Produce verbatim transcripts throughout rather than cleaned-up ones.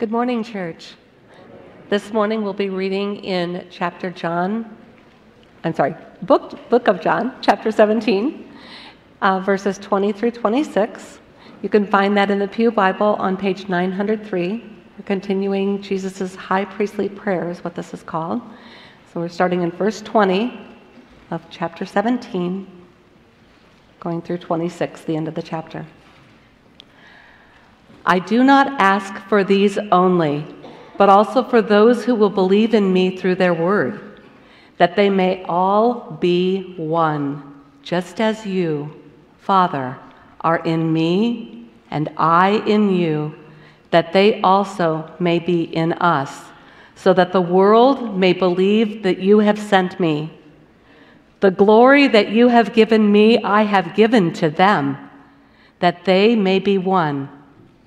Good morning, church. This morning we'll be reading in chapter John, I'm sorry, book, book of John, chapter seventeen, uh, verses twenty through twenty-six. You can find that in the Pew Bible on page nine hundred three. We're continuing Jesus' high priestly prayer is what this is called. So we're starting in verse twenty of chapter seventeen, going through twenty-six, the end of the chapter. I do not ask for these only, but also for those who will believe in me through their word, that they may all be one, just as you, Father, are in me and I in you, that they also may be in us, so that the world may believe that you have sent me. The glory that you have given me, I have given to them, that they may be one,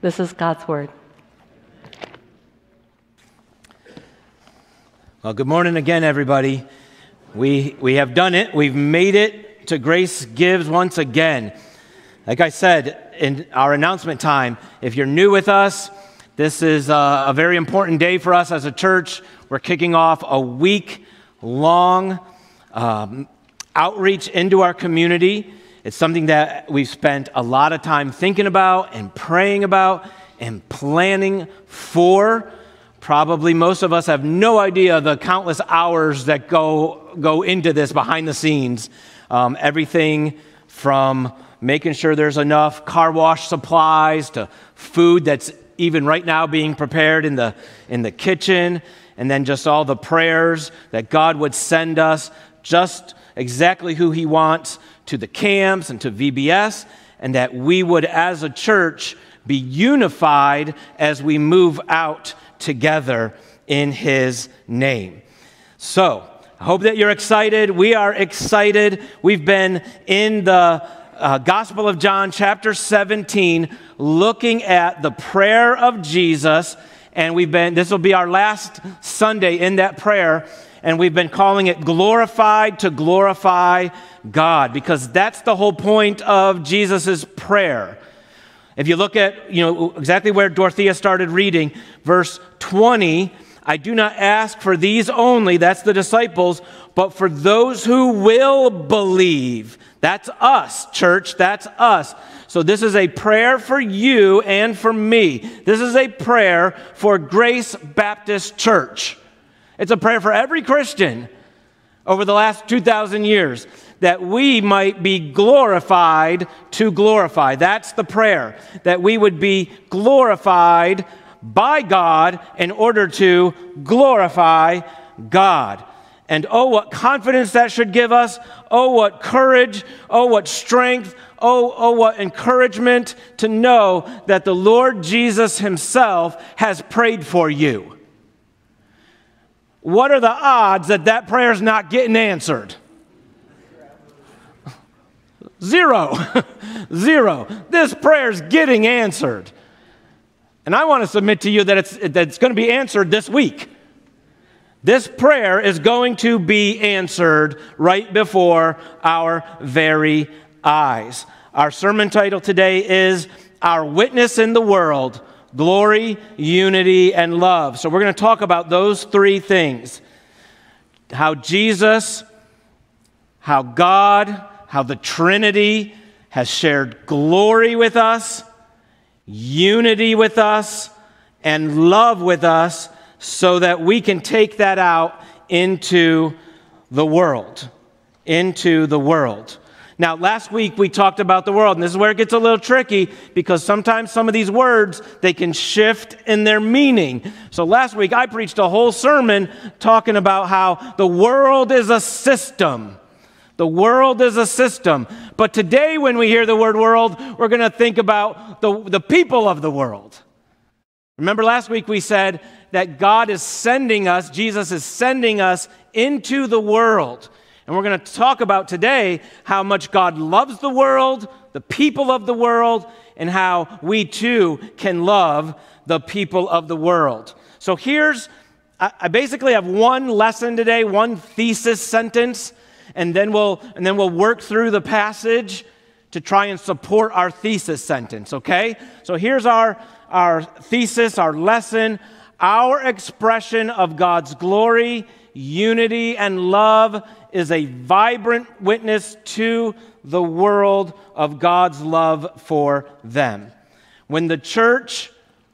This is God's word. Well, good morning again, everybody. We, we have done it. We've made it to Grace Gives once again. Like I said in our announcement time, if you're new with us, this is a, a very important day for us as a church. We're kicking off a week-long um, outreach into our community. It's something that we've spent a lot of time thinking about and praying about and planning for. Probably most of us have no idea the countless hours that go, go into this behind the scenes. Um, everything from making sure there's enough car wash supplies to food that's even right now being prepared in the, in the kitchen, and then just all the prayers that God would send us just exactly who he wants to the camps and to V B S, and that we would, as a church, be unified as we move out together in his name. So, I hope that you're excited. We are excited. We've been in the uh, Gospel of John, chapter seventeen, looking at the prayer of Jesus, and we've been, this will be our last Sunday in that prayer, and we've been calling it Glorified to Glorify God, because that's the whole point of Jesus' prayer. If you look at, you know, exactly where Dorothea started reading, verse twenty, I do not ask for these only, that's the disciples, but for those who will believe. That's us, church, that's us. So this is a prayer for you and for me. This is a prayer for Grace Baptist Church. It's a prayer for every Christian over the last two thousand years, that we might be glorified to glorify. That's the prayer, that we would be glorified by God in order to glorify God. And oh, what confidence that should give us. Oh, what courage. Oh, what strength. Oh, oh, what encouragement to know that the Lord Jesus himself has prayed for you. What are the odds that that prayer's not getting answered? Zero. Zero. This prayer's getting answered. And I want to submit to you that it's, that it's going to be answered this week. This prayer is going to be answered right before our very eyes. Our sermon title today is Our Witness in the World: Glory, Unity, and Love. So we're going to talk about those three things. How Jesus, how God, how the Trinity has shared glory with us, unity with us, and love with us, so that we can take that out into the world, into the world. Now, last week we talked about the world, and this is where it gets a little tricky because sometimes some of these words, they can shift in their meaning. So last week I preached a whole sermon talking about how the world is a system. The world is a system. But today when we hear the word world, we're going to think about the, the people of the world. Remember last week we said that God is sending us, Jesus is sending us into the world. And we're going to talk about today how much God loves the world, the people of the world, and how we too can love the people of the world. So here's, I basically have one lesson today, one thesis sentence, and then we'll, and then we'll work through the passage to try and support our thesis sentence, okay? So here's our, our thesis, our lesson. Our expression of God's glory, unity, and love is a vibrant witness to the world of God's love for them. When the church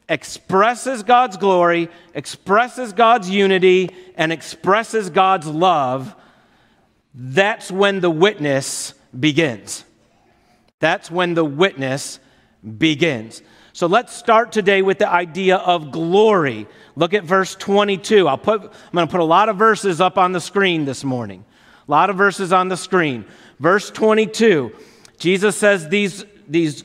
expresses God's glory, expresses God's unity, and expresses God's love, that's when the witness begins. That's when the witness begins. So let's start today with the idea of glory. Look at verse twenty-two. I'll put, I'm going to put a lot of verses up on the screen this morning. A lot of verses on the screen. Verse twenty-two, Jesus says these, these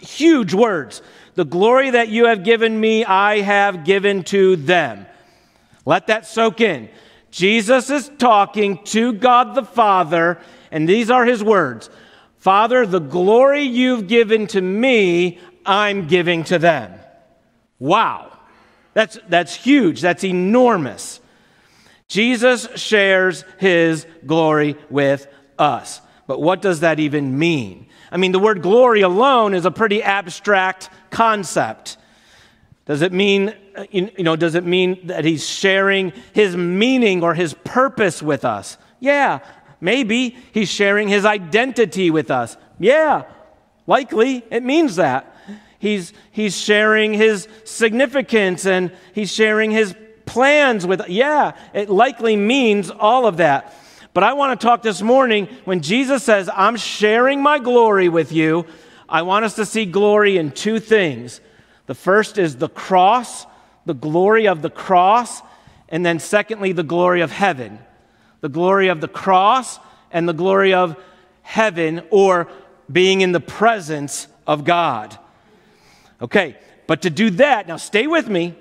huge words. The glory that you have given me, I have given to them. Let that soak in. Jesus is talking to God the Father, and these are his words. Father, the glory you've given to me, I'm giving to them. Wow. That's, that's huge. That's enormous. Jesus shares his glory with us. But what does that even mean? I mean, the word glory alone is a pretty abstract concept. Does it mean, you know, does it mean that he's sharing his meaning or his purpose with us? Yeah, maybe. He's sharing his identity with us. Yeah, likely it means that. He's, he's sharing his significance and he's sharing his plans with, yeah, it likely means all of that. But I want to talk this morning, when Jesus says, I'm sharing my glory with you, I want us to see glory in two things. The first is the cross, the glory of the cross, and then secondly, the glory of heaven. The glory of the cross and the glory of heaven, or being in the presence of God. Okay, but to do that, now stay with me,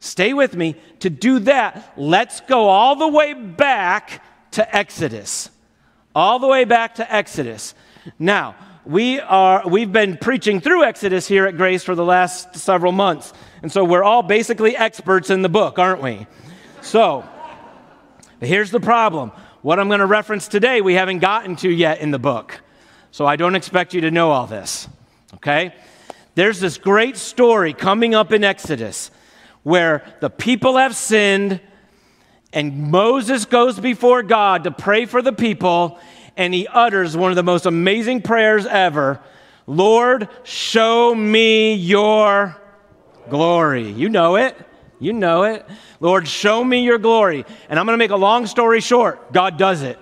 stay with me. To do that, let's go all the way back to Exodus. All the way back to Exodus. Now, we are, we've been preaching through Exodus here at Grace for the last several months, and so we're all basically experts in the book, aren't we? So, here's the problem. What I'm going to reference today, we haven't gotten to yet in the book, so I don't expect you to know all this, okay? There's this great story coming up in Exodus where the people have sinned and Moses goes before God to pray for the people, and he utters one of the most amazing prayers ever. Lord, show me your glory. You know it. You know it. Lord, show me your glory. And I'm going to make a long story short. God does it.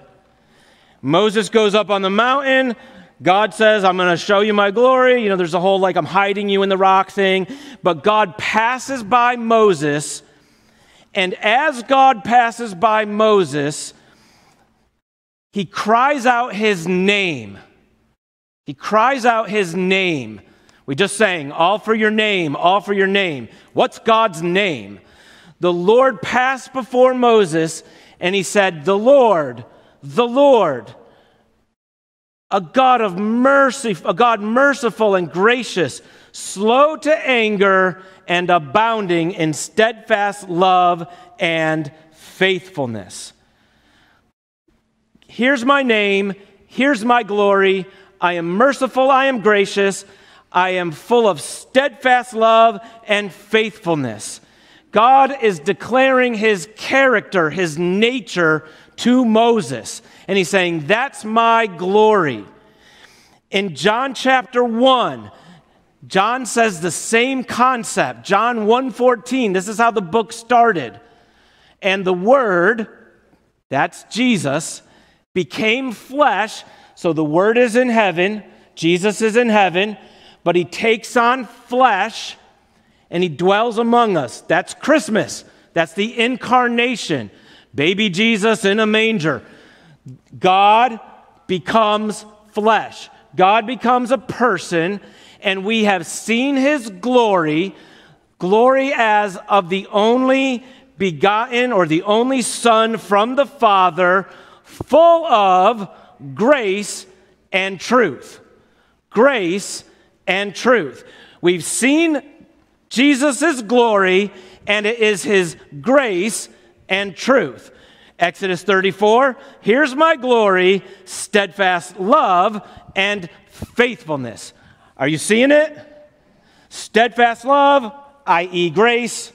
Moses goes up on the mountain. God says, I'm going to show you my glory. You know, there's a whole, like, I'm hiding you in the rock thing. But God passes by Moses, and as God passes by Moses, he cries out his name. He cries out his name. We just sang, all for your name, all for your name. What's God's name? The Lord passed before Moses, and he said, the Lord, the Lord, a God of mercy, a God merciful and gracious, slow to anger and abounding in steadfast love and faithfulness. Here's my name, here's my glory. I am merciful, I am gracious, I am full of steadfast love and faithfulness. God is declaring his character, his nature to Moses. And he's saying, that's my glory. In John chapter one, John says the same concept. John one fourteen, this is how the book started. And the Word, that's Jesus, became flesh. So the Word is in heaven. Jesus is in heaven. But he takes on flesh and he dwells among us. That's Christmas. That's the incarnation. Baby Jesus in a manger. God becomes flesh. God becomes a person, and we have seen his glory, glory as of the only begotten or the only Son from the Father, full of grace and truth. Grace and truth. We've seen Jesus' glory, and it is his grace and truth. Exodus thirty-four, here's my glory, steadfast love and faithfulness. Are you seeing it? Steadfast love, that is grace,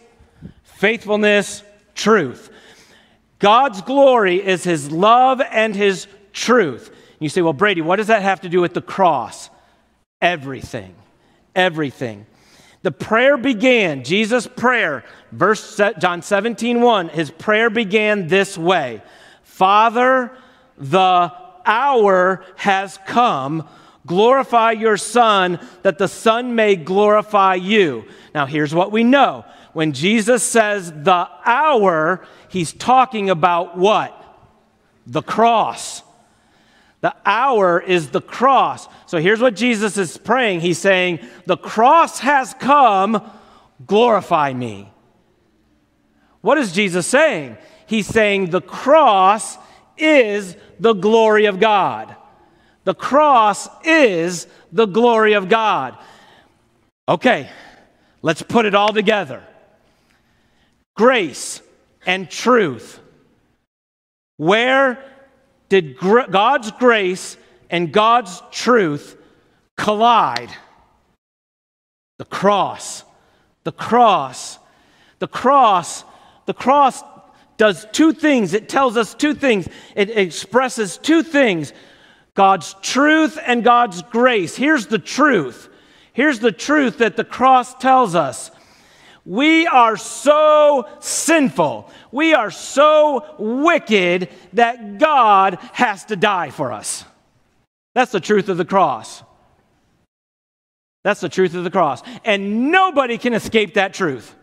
faithfulness, truth. God's glory is his love and his truth. You say, well, Brady, what does that have to do with the cross? Everything, everything. The prayer began, Jesus' prayer, verse John seventeen, one, his prayer began this way. Father, the hour has come. Glorify your Son, that the Son may glorify you. Now, here's what we know. When Jesus says the hour, he's talking about what? The cross. The hour is the cross. So here's what Jesus is praying. He's saying, the cross has come, glorify me. What is Jesus saying? He's saying the cross is the glory of God. The cross is the glory of God. Okay, let's put it all together. Grace and truth. Where did God's grace and God's truth collide? The cross. The cross. The cross. The cross does two things. It tells us two things. It expresses two things. God's truth and God's grace. Here's the truth. Here's the truth that the cross tells us. We are so sinful, we are so wicked that God has to die for us. That's the truth of the cross. That's the truth of the cross. And nobody can escape that truth.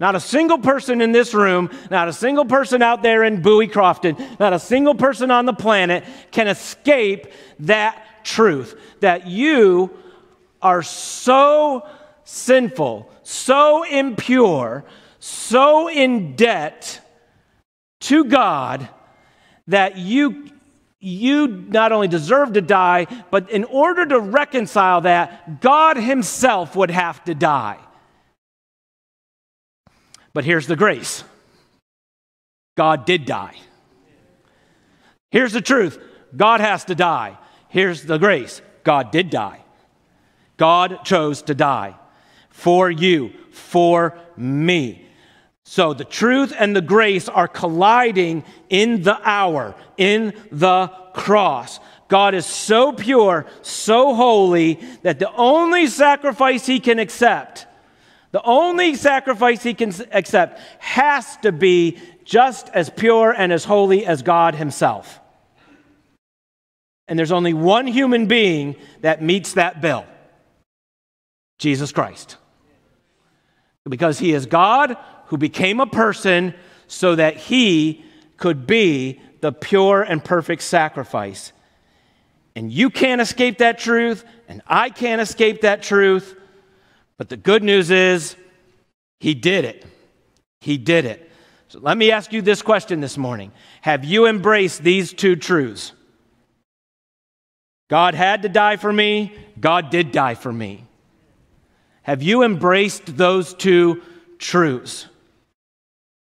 Not a single person in this room, not a single person out there in Bowie, Crofton, not a single person on the planet can escape that truth, that you are so sinful, so impure, so in debt to God that you, you not only deserve to die, but in order to reconcile that, God himself would have to die. But here's the grace. God did die. Here's the truth. God has to die. Here's the grace. God did die. God chose to die. For you, for me. So the truth and the grace are colliding in the hour, in the cross. God is so pure, so holy, that the only sacrifice he can accept, the only sacrifice he can accept has to be just as pure and as holy as God himself. And there's only one human being that meets that bill. Jesus Christ. Because he is God who became a person so that he could be the pure and perfect sacrifice. And you can't escape that truth, and I can't escape that truth. But the good news is, he did it. He did it. So let me ask you this question this morning. Have you embraced these two truths? God had to die for me. God did die for me. Have you embraced those two truths?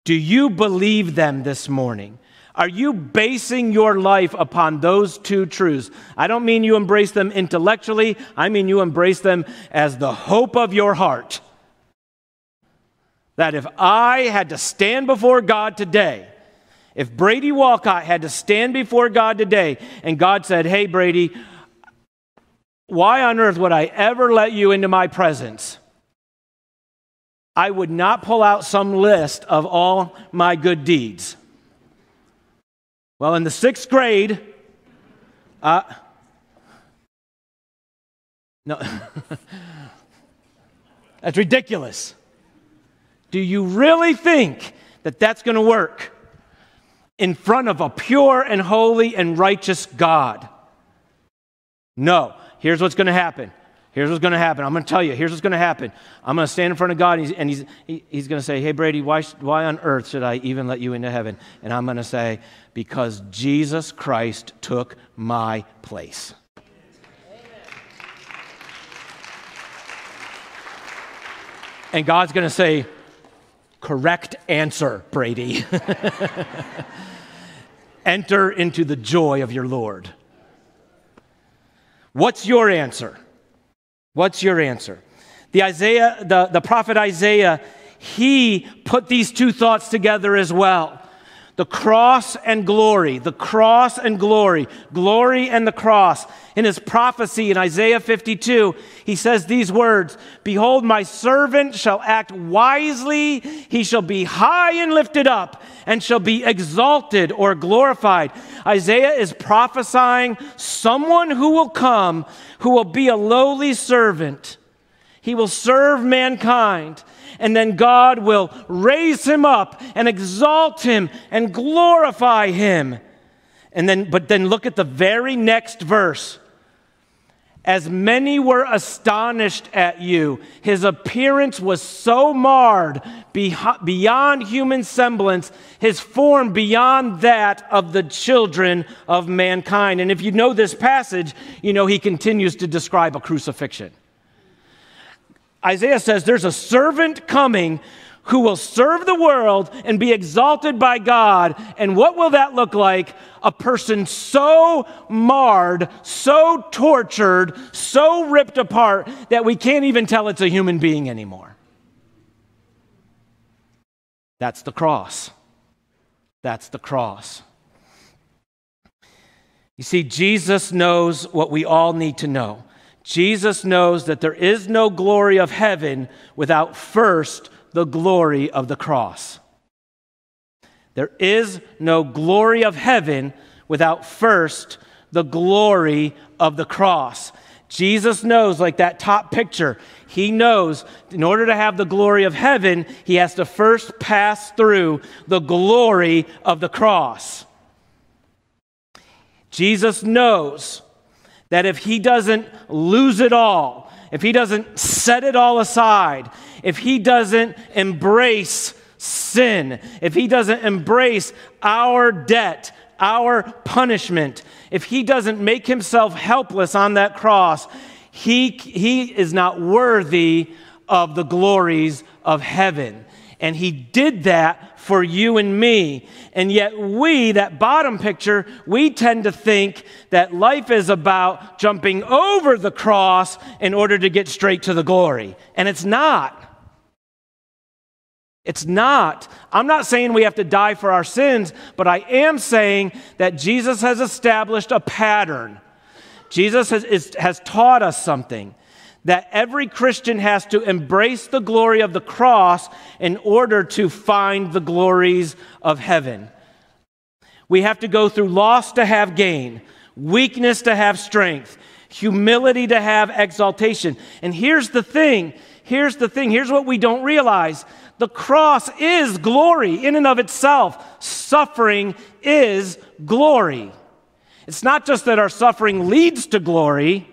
Do you believe them this morning? Are you basing your life upon those two truths? I don't mean you embrace them intellectually. I mean you embrace them as the hope of your heart. That if I had to stand before God today, if Brady Walcott had to stand before God today, and God said, hey, Brady, why on earth would I ever let you into my presence? I would not pull out some list of all my good deeds. Well, in the sixth grade, uh, no, that's ridiculous. Do you really think that that's going to work in front of a pure and holy and righteous God? No. Here's what's going to happen. Here's what's going to happen. I'm going to tell you. Here's what's going to happen. I'm going to stand in front of God, and he's, and he's, he, he's going to say, hey, Brady, why, why on earth should I even let you into heaven? And I'm going to say, because Jesus Christ took my place. Amen. And God's going to say, correct answer, Brady. Enter into the joy of your Lord. What's your answer? What's your answer? The Isaiah, the, the prophet Isaiah, he put these two thoughts together as well. The cross and glory, the cross and glory, glory and the cross. In his prophecy in Isaiah fifty-two, he says these words, behold, my servant shall act wisely, he shall be high and lifted up, and shall be exalted or glorified. Isaiah is prophesying someone who will come, who will be a lowly servant. He will serve mankind. And then God will raise him up and exalt him and glorify him. And then, but then look at the very next verse. As many were astonished at you, his appearance was so marred beyond human semblance, his form beyond that of the children of mankind. And if you know this passage, you know he continues to describe a crucifixion. Isaiah says there's a servant coming who will serve the world and be exalted by God. And what will that look like? A person so marred, so tortured, so ripped apart that we can't even tell it's a human being anymore. That's the cross. That's the cross. You see, Jesus knows what we all need to know. Jesus knows that there is no glory of heaven without first the glory of the cross. There is no glory of heaven without first the glory of the cross. Jesus knows, like that top picture, he knows in order to have the glory of heaven, he has to first pass through the glory of the cross. Jesus knows that if he doesn't lose it all, if he doesn't set it all aside, if he doesn't embrace sin, if he doesn't embrace our debt, our punishment, if he doesn't make himself helpless on that cross, he, he is not worthy of the glories of heaven. And he did that for you and me. And yet we, that bottom picture, we tend to think that life is about jumping over the cross in order to get straight to the glory. And it's not. It's not. I'm not saying we have to die for our sins, but I am saying that Jesus has established a pattern. Jesus has, is, has taught us something. That every Christian has to embrace the glory of the cross in order to find the glories of heaven. We have to go through loss to have gain, weakness to have strength, humility to have exaltation. And here's the thing, here's the thing, here's what we don't realize. The cross is glory in and of itself. Suffering is glory. It's not just that our suffering leads to glory.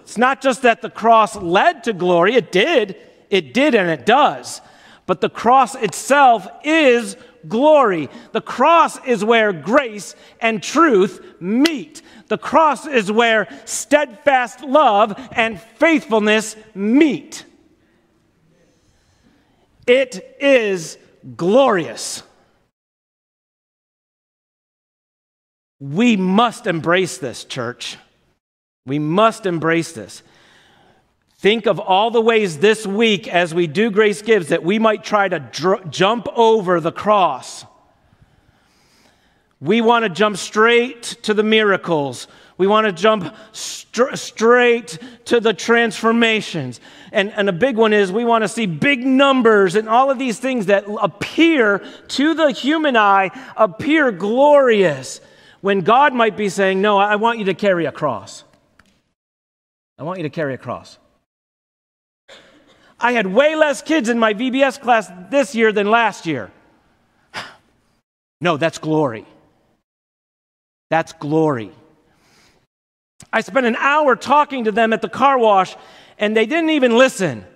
It's not just that the cross led to glory. It did. It did and it does. But the cross itself is glory. The cross is where grace and truth meet. The cross is where steadfast love and faithfulness meet. It is glorious. We must embrace this, church. We must embrace this. Think of all the ways this week as we do Grace Gives that we might try to dr- jump over the cross. We want to jump straight to the miracles. We want to jump st- straight to the transformations. And, and a big one is we want to see big numbers and all of these things that appear to the human eye, appear glorious, when God might be saying, no, I want you to carry a cross. I want you to carry a cross. I had way less kids in my V B S class this year than last year. No, that's glory. That's glory. I spent an hour talking to them at the car wash, and they didn't even listen.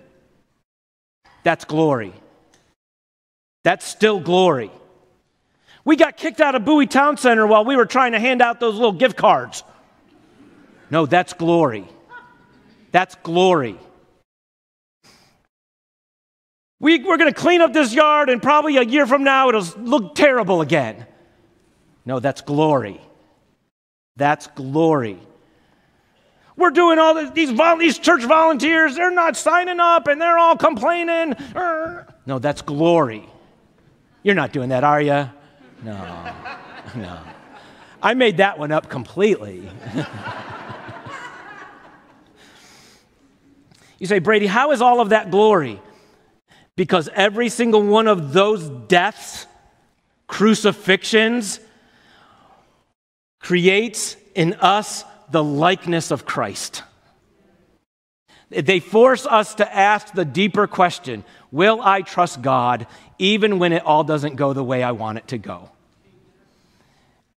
That's glory. That's still glory. We got kicked out of Bowie Town Center while we were trying to hand out those little gift cards. No, that's glory. That's glory. We, we're going to clean up this yard, and probably a year from now, it'll look terrible again. No, that's glory. That's glory. We're doing all this, these, these church volunteers, they're not signing up and they're all complaining. No, that's glory. You're not doing that, are you? No, no. I made that one up completely. You say, Brady, how is all of that glory? Because every single one of those deaths, crucifixions, creates in us the likeness of Christ. They force us to ask the deeper question, will I trust God even when it all doesn't go the way I want it to go?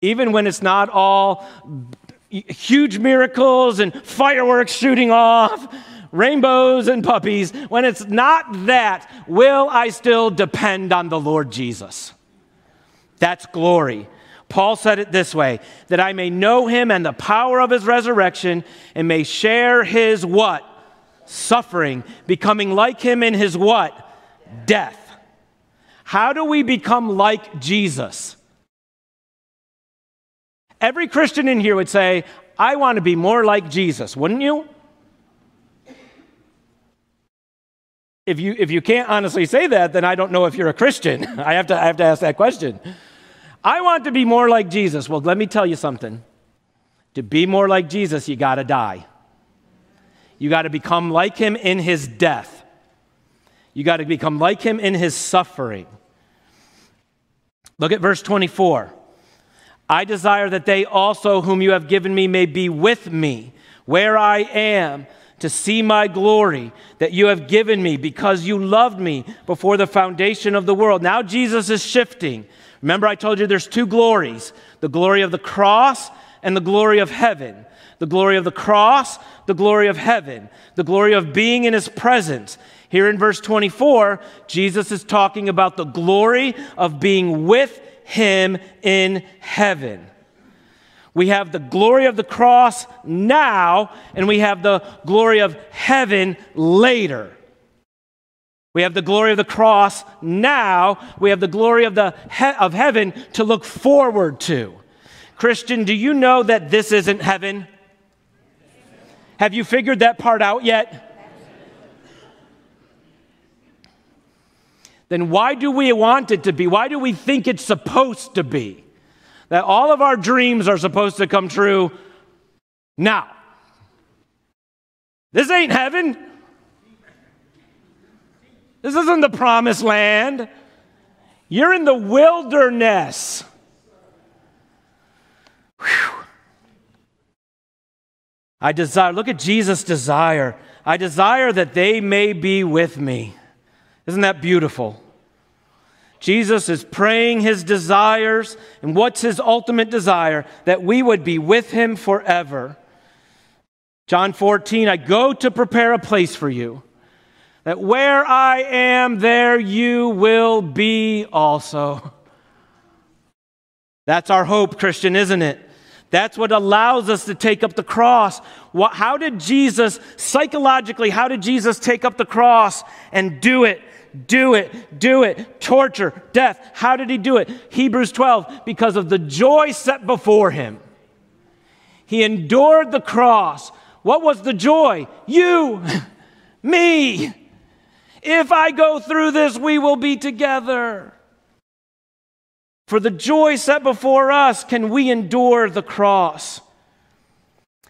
Even when it's not all huge miracles and fireworks shooting off, rainbows and puppies, when it's not that, will I still depend on the Lord Jesus? That's glory. Paul said it this way, that I may know him and the power of his resurrection and may share his what? Suffering, becoming like him in his what? Death. How do we become like Jesus? Every Christian in here would say, I want to be more like Jesus, wouldn't you? If you, if you can't honestly say that, then I don't know if you're a Christian. I have to, I have to ask that question. I want to be more like Jesus. Well, let me tell you something. To be more like Jesus, you got to die. You got to become like him in his death. You got to become like him in his suffering. Look at verse twenty-four. I desire that they also whom you have given me may be with me where I am, to see my glory that you have given me because you loved me before the foundation of the world. Now Jesus is shifting. Remember, I told you there's two glories, the glory of the cross and the glory of heaven. The glory of the cross, the glory of heaven, the glory of being in his presence. Here in verse twenty-four, Jesus is talking about the glory of being with him in heaven. We have the glory of the cross now, and we have the glory of heaven later. We have the glory of the cross now. We have the glory of, the he- of heaven to look forward to. Christian, do you know that this isn't heaven? Have you figured that part out yet? Then why do we want it to be? Why do we think it's supposed to be? That all of our dreams are supposed to come true now. This ain't heaven. This isn't the promised land. You're in the wilderness. Whew. I desire, look at Jesus' desire. I desire that they may be with me. Isn't that beautiful? Jesus is praying his desires, and what's his ultimate desire? That we would be with him forever. John fourteen, I go to prepare a place for you, that where I am, there you will be also. That's our hope, Christian, isn't it? That's what allows us to take up the cross. What, how did Jesus, psychologically, how did Jesus take up the cross and do it? Do it, do it, torture, death. How did he do it? Hebrews twelve, because of the joy set before him. He endured the cross. What was the joy? You, me. If I go through this, we will be together. For the joy set before us, can we endure the cross?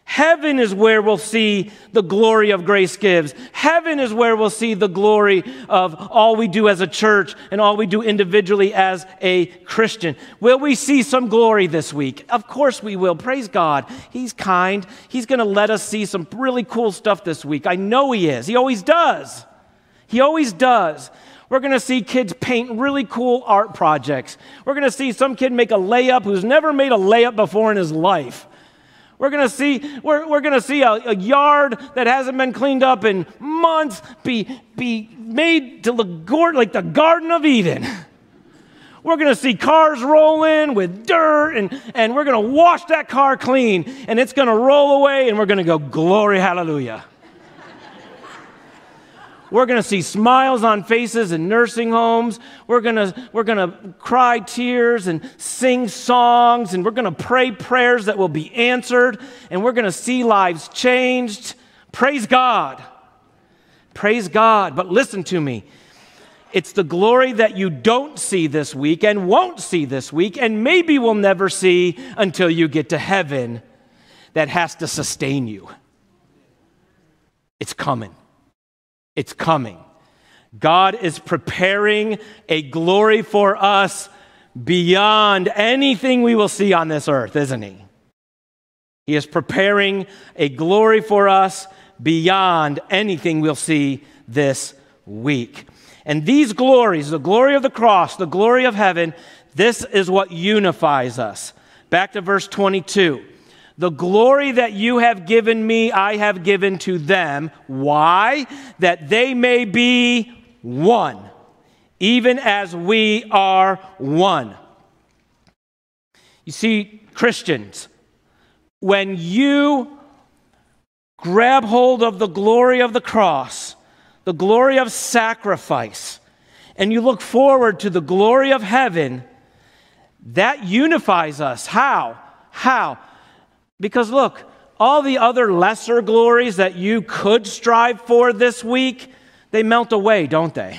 Heaven is where we'll see the glory of Grace Gives. Heaven is where we'll see the glory of all we do as a church and all we do individually as a Christian. Will we see some glory this week? Of course we will. Praise God. He's kind. He's going to let us see some really cool stuff this week. I know he is. He always does. He always does. We're going to see kids paint really cool art projects. We're going to see some kid make a layup who's never made a layup before in his life. We're going to see, we're, we're going to see a, a yard that hasn't been cleaned up in months be, be made to look gorgeous, like the Garden of Eden. We're going to see cars roll in with dirt, and, and we're going to wash that car clean, and it's going to roll away, and we're going to go, glory, hallelujah. We're going to see smiles on faces in nursing homes. We're going to, we're going to cry tears and sing songs, and we're going to pray prayers that will be answered, and we're going to see lives changed. Praise God. Praise God. But listen to me. It's the glory that you don't see this week and won't see this week and maybe will never see until you get to heaven that has to sustain you. It's coming. It's coming. God is preparing a glory for us beyond anything we will see on this earth, isn't he? He is preparing a glory for us beyond anything we'll see this week. And these glories, the glory of the cross, the glory of heaven, this is what unifies us. Back to verse twenty-two. The glory that you have given me, I have given to them. Why? That they may be one, even as we are one. You see, Christians, when you grab hold of the glory of the cross, the glory of sacrifice, and you look forward to the glory of heaven, that unifies us. How? How? Because look, all the other lesser glories that you could strive for this week, they melt away, don't they?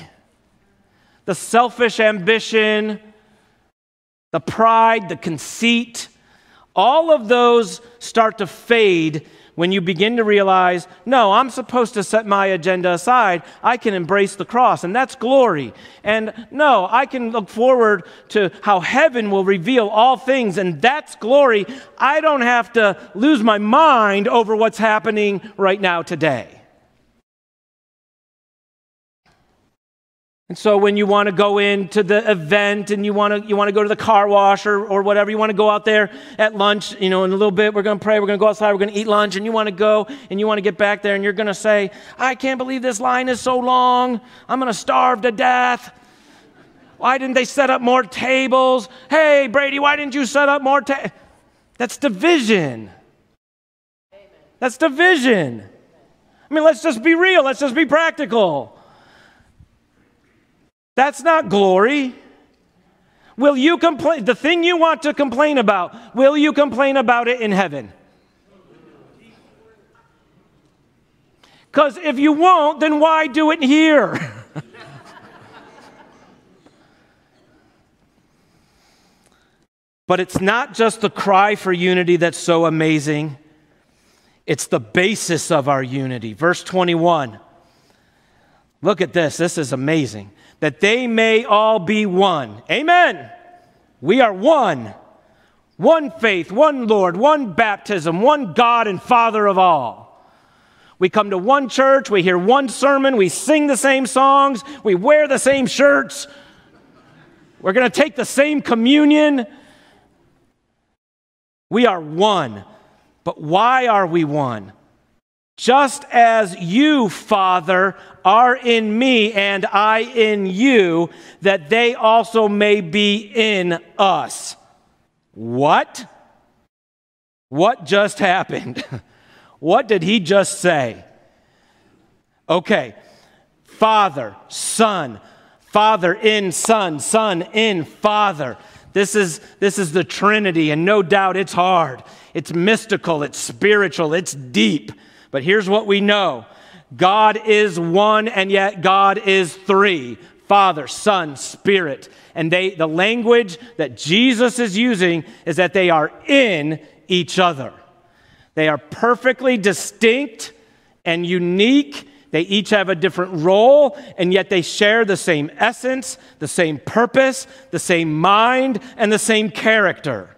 The selfish ambition, the pride, the conceit, all of those start to fade when you begin to realize, no, I'm supposed to set my agenda aside. I can embrace the cross, and that's glory. And no, I can look forward to how heaven will reveal all things, and that's glory. I don't have to lose my mind over what's happening right now today. And so when you want to go into the event and you want to you want to go to the car wash or, or whatever, you want to go out there at lunch, you know, in a little bit, we're going to pray, we're going to go outside, we're going to eat lunch, and you want to go and you want to get back there and you're going to say, I can't believe this line is so long. I'm going to starve to death. Why didn't they set up more tables? Hey, Brady, why didn't you set up more tables? That's division. Amen. That's division. I mean, let's just be real. Let's just be practical. That's not glory. Will you complain? The thing you want to complain about, will you complain about it in heaven? Because if you won't, then why do it here? But it's not just the cry for unity that's so amazing. It's the basis of our unity. Verse twenty-one. Look at this. This is amazing. That they may all be one. Amen. We are one. One faith, one Lord, one baptism, one God and Father of all. We come to one church, we hear one sermon, we sing the same songs, we wear the same shirts. We're going to take the same communion. We are one. But why are we one? Just as you, Father, are in me and I in you, that they also may be in us. What? What just happened? What did he just say? Okay. Father, Son, Father in Son, Son in Father. This is, this is the Trinity, and no doubt it's hard. It's mystical, it's spiritual, it's deep. But here's what we know. God is one, and yet God is three. Father, Son, Spirit. And they, the language that Jesus is using is that they are in each other. They are perfectly distinct and unique. They each have a different role, and yet they share the same essence, the same purpose, the same mind, and the same character.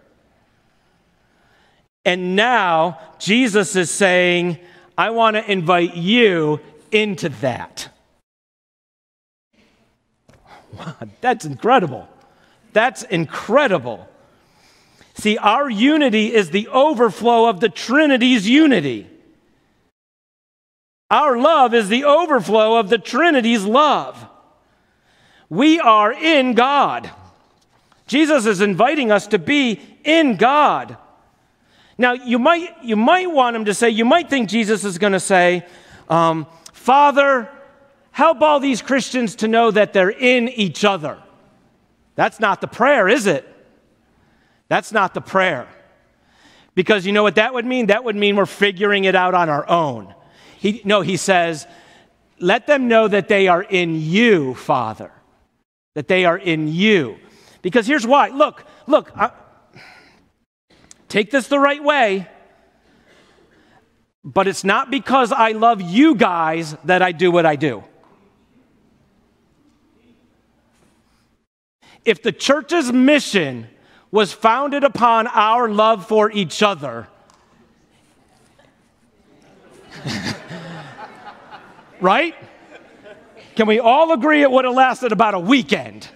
And now Jesus is saying, I want to invite you into that. Wow, that's incredible. That's incredible. See, our unity is the overflow of the Trinity's unity. Our love is the overflow of the Trinity's love. We are in God. Jesus is inviting us to be in God. Now, you might, you might want him to say, you might think Jesus is going to say, um, Father, help all these Christians to know that they're in each other. That's not the prayer, is it? That's not the prayer. Because you know what that would mean? That would mean we're figuring it out on our own. He, no, he says, let them know that they are in you, Father, that they are in you. Because here's why. Look, look, I, take this the right way, but it's not because I love you guys that I do what I do. If the church's mission was founded upon our love for each other, right? Can we all agree it would have lasted about a weekend?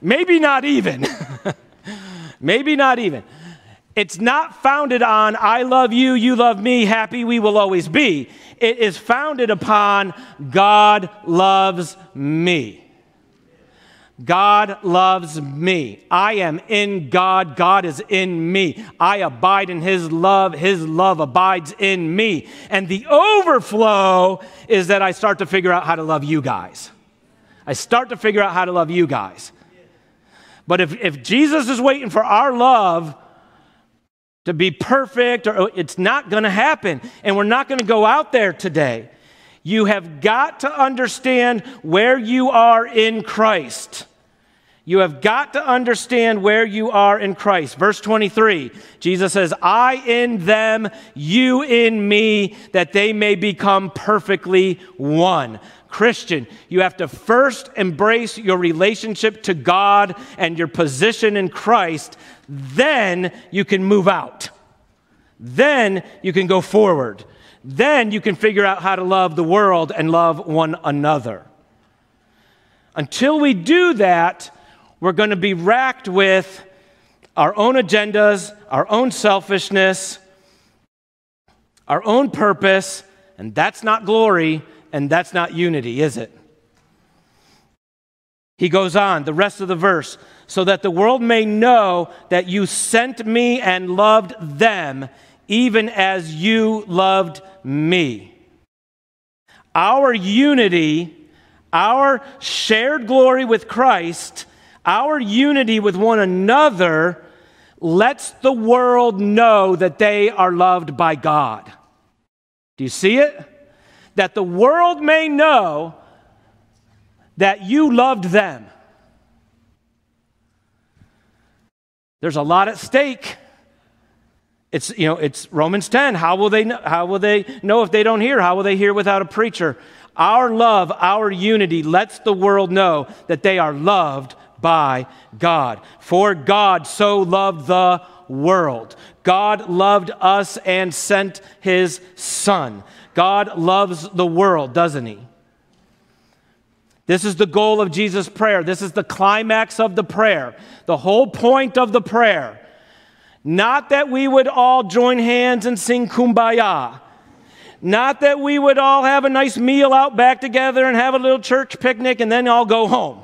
Maybe not even. Maybe not even. It's not founded on, I love you, you love me, happy we will always be. It is founded upon, God loves me. God loves me. I am in God. God is in me. I abide in his love. His love abides in me. And the overflow is that I start to figure out how to love you guys. I start to figure out how to love you guys. But if, if Jesus is waiting for our love to be perfect, or it's not going to happen, and we're not going to go out there today. You have got to understand where you are in Christ. You have got to understand where you are in Christ. Verse twenty-three, Jesus says, I in them, you in me, that they may become perfectly one. Christian, you have to first embrace your relationship to God and your position in Christ. Then you can move out. Then you can go forward. Then you can figure out how to love the world and love one another. Until we do that, we're going to be racked with our own agendas, our own selfishness, our own purpose, and that's not glory, and that's not unity, is it? He goes on, the rest of the verse, so that the world may know that you sent me and loved them, even as you loved me. Our unity, our shared glory with Christ, our unity with one another lets the world know that they are loved by God. Do you see it? That the world may know that you loved them. There's a lot at stake. It's, you know, it's Romans ten. How will they know, how will they know if they don't hear? How will they hear without a preacher? Our love, our unity lets the world know that they are loved by God. For God so loved the world. God loved us and sent his Son. God loves the world, doesn't he? This is the goal of Jesus' prayer. This is the climax of the prayer. The whole point of the prayer. Not that we would all join hands and sing Kumbaya. Not that we would all have a nice meal out back together and have a little church picnic and then all go home.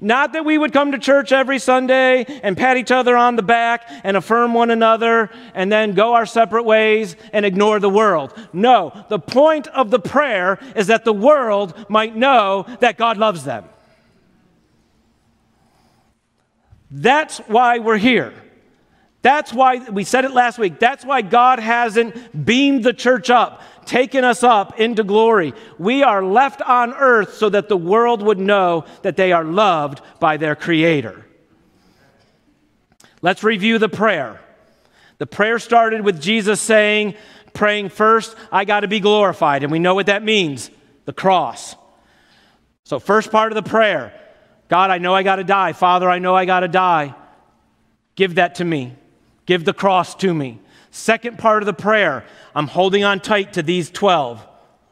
Not that we would come to church every Sunday and pat each other on the back and affirm one another and then go our separate ways and ignore the world. No, the point of the prayer is that the world might know that God loves them. That's why we're here. That's why, we said it last week, that's why God hasn't beamed the church up, taken us up into glory. We are left on earth so that the world would know that they are loved by their Creator. Let's review the prayer. The prayer started with Jesus saying, praying first, I got to be glorified. And we know what that means, the cross. So first part of the prayer, God, I know I got to die. Father, I know I got to die. Give that to me. Give the cross to me. Second part of the prayer, I'm holding on tight to these twelve,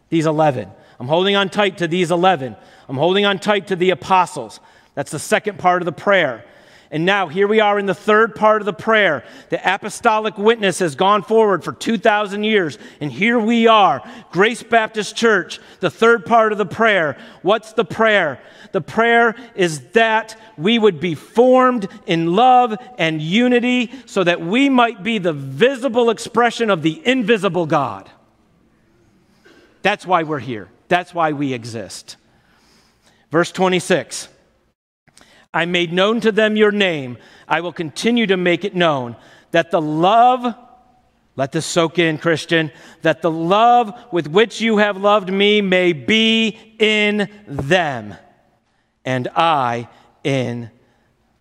these eleven. I'm holding on tight to these eleven. I'm holding on tight to the apostles. That's the second part of the prayer. And now here we are in the third part of the prayer. The apostolic witness has gone forward for two thousand years. And here we are, Grace Baptist Church, the third part of the prayer. What's the prayer? The prayer is that we would be formed in love and unity so that we might be the visible expression of the invisible God. That's why we're here. That's why we exist. Verse twenty-six. I made known to them your name. I will continue to make it known that the love, let this soak in, Christian, that the love with which you have loved me may be in them and I in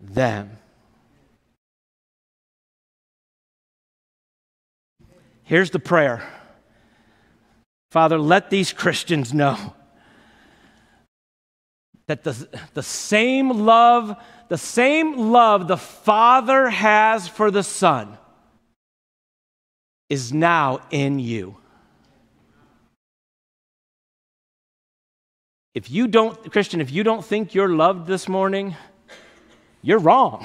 them. Here's the prayer. Father, let these Christians know that the, the same love, the same love the Father has for the Son is now in you. If you don't, Christian, if you don't think you're loved this morning, you're wrong.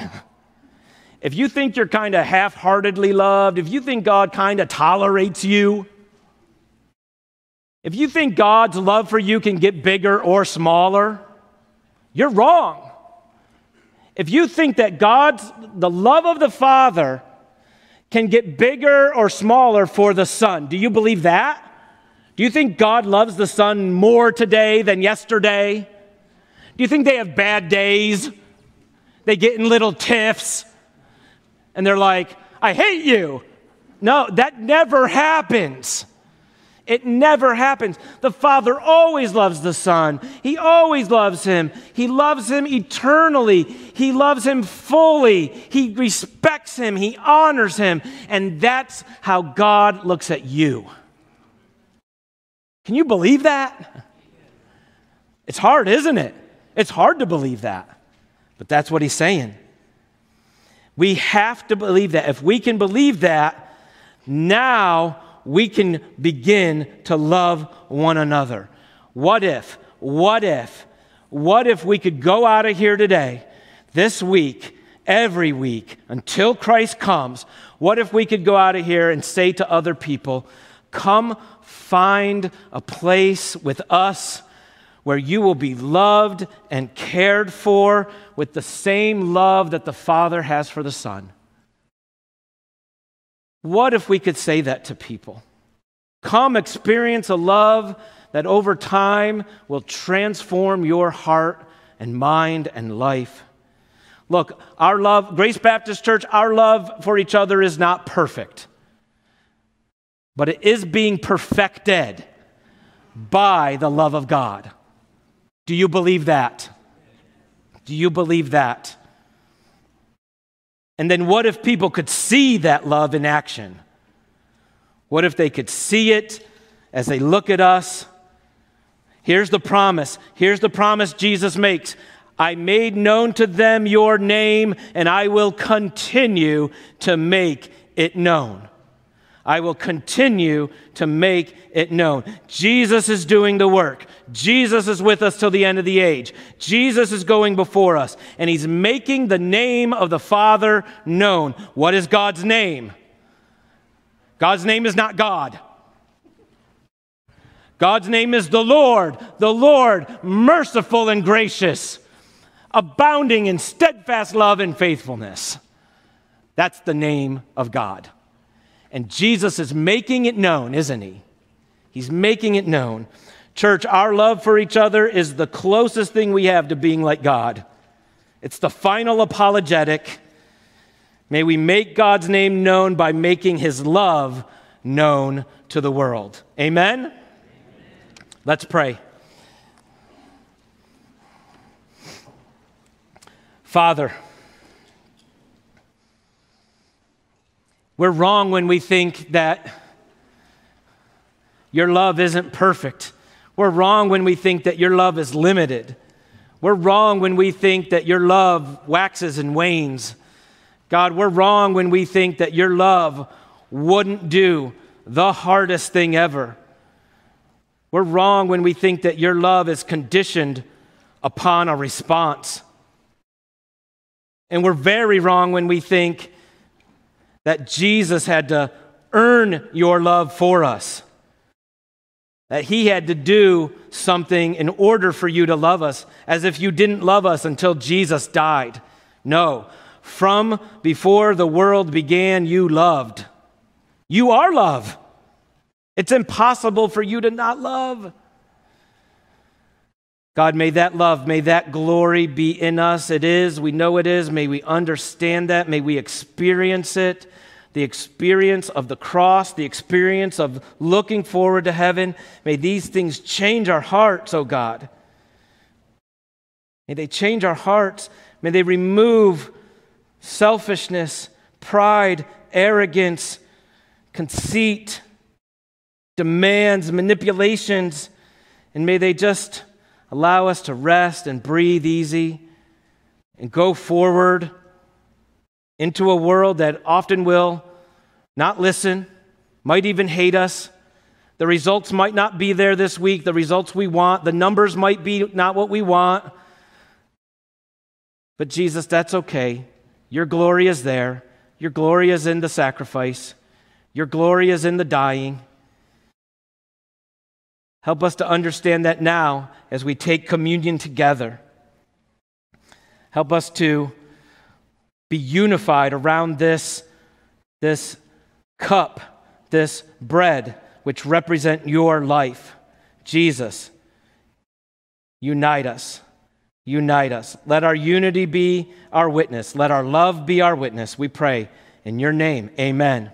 If you think you're kind of half-heartedly loved, if you think God kind of tolerates you, if you think God's love for you can get bigger or smaller, you're wrong. If you think that God's, the love of the Father can get bigger or smaller for the Son, do you believe that? Do you think God loves the Son more today than yesterday? Do you think they have bad days? They get in little tiffs and they're like, I hate you. No, that never happens. It never happens. The Father always loves the Son. He always loves him. He loves him eternally. He loves him fully. He respects him. He honors him. And that's how God looks at you. Can you believe that? It's hard, isn't it? It's hard to believe that. But that's what he's saying. We have to believe that. If we can believe that, now we can begin to love one another. What if, what if, what if we could go out of here today, this week, every week, until Christ comes, what if we could go out of here and say to other people, come find a place with us where you will be loved and cared for with the same love that the Father has for the Son. What if we could say that to people? Come experience a love that over time will transform your heart and mind and life. Look, our love, Grace Baptist Church, our love for each other is not perfect, but it is being perfected by the love of God. Do you believe that? Do you believe that? And then what if people could see that love in action? What if they could see it as they look at us? Here's the promise. Here's the promise Jesus makes. I made known to them your name, and I will continue to make it known. I will continue to make it known. Jesus is doing the work. Jesus is with us till the end of the age. Jesus is going before us, and he's making the name of the Father known. What is God's name? God's name is not God. God's name is the Lord, the Lord, merciful and gracious, abounding in steadfast love and faithfulness. That's the name of God. And Jesus is making it known, isn't he? He's making it known. Church, our love for each other is the closest thing we have to being like God. It's the final apologetic. May we make God's name known by making his love known to the world. Amen? Amen. Let's pray. Father, we're wrong when we think that your love isn't perfect. We're wrong when we think that your love is limited. We're wrong when we think that your love waxes and wanes. God, we're wrong when we think that your love wouldn't do the hardest thing ever. We're wrong when we think that your love is conditioned upon a response. And we're very wrong when we think that Jesus had to earn your love for us, that he had to do something in order for you to love us, as if you didn't love us until Jesus died. No, from before the world began, you loved. You are love. It's impossible for you to not love. God, may that love, may that glory be in us. It is, we know it is. May we understand that. May we experience it. The experience of the cross, the experience of looking forward to heaven. May these things change our hearts, oh God. May they change our hearts. May they remove selfishness, pride, arrogance, conceit, demands, manipulations, and may they just allow us to rest and breathe easy and go forward into a world that often will not listen, might even hate us. The results might not be there this week, the results we want. The numbers might be not what we want. But Jesus, that's okay. Your glory is there. Your glory is in the sacrifice. Your glory is in the dying. Help us to understand that now as we take communion together. Help us to be unified around this, this cup, this bread, which represent your life. Jesus, unite us. Unite us. Let our unity be our witness. Let our love be our witness. We pray in your name. Amen.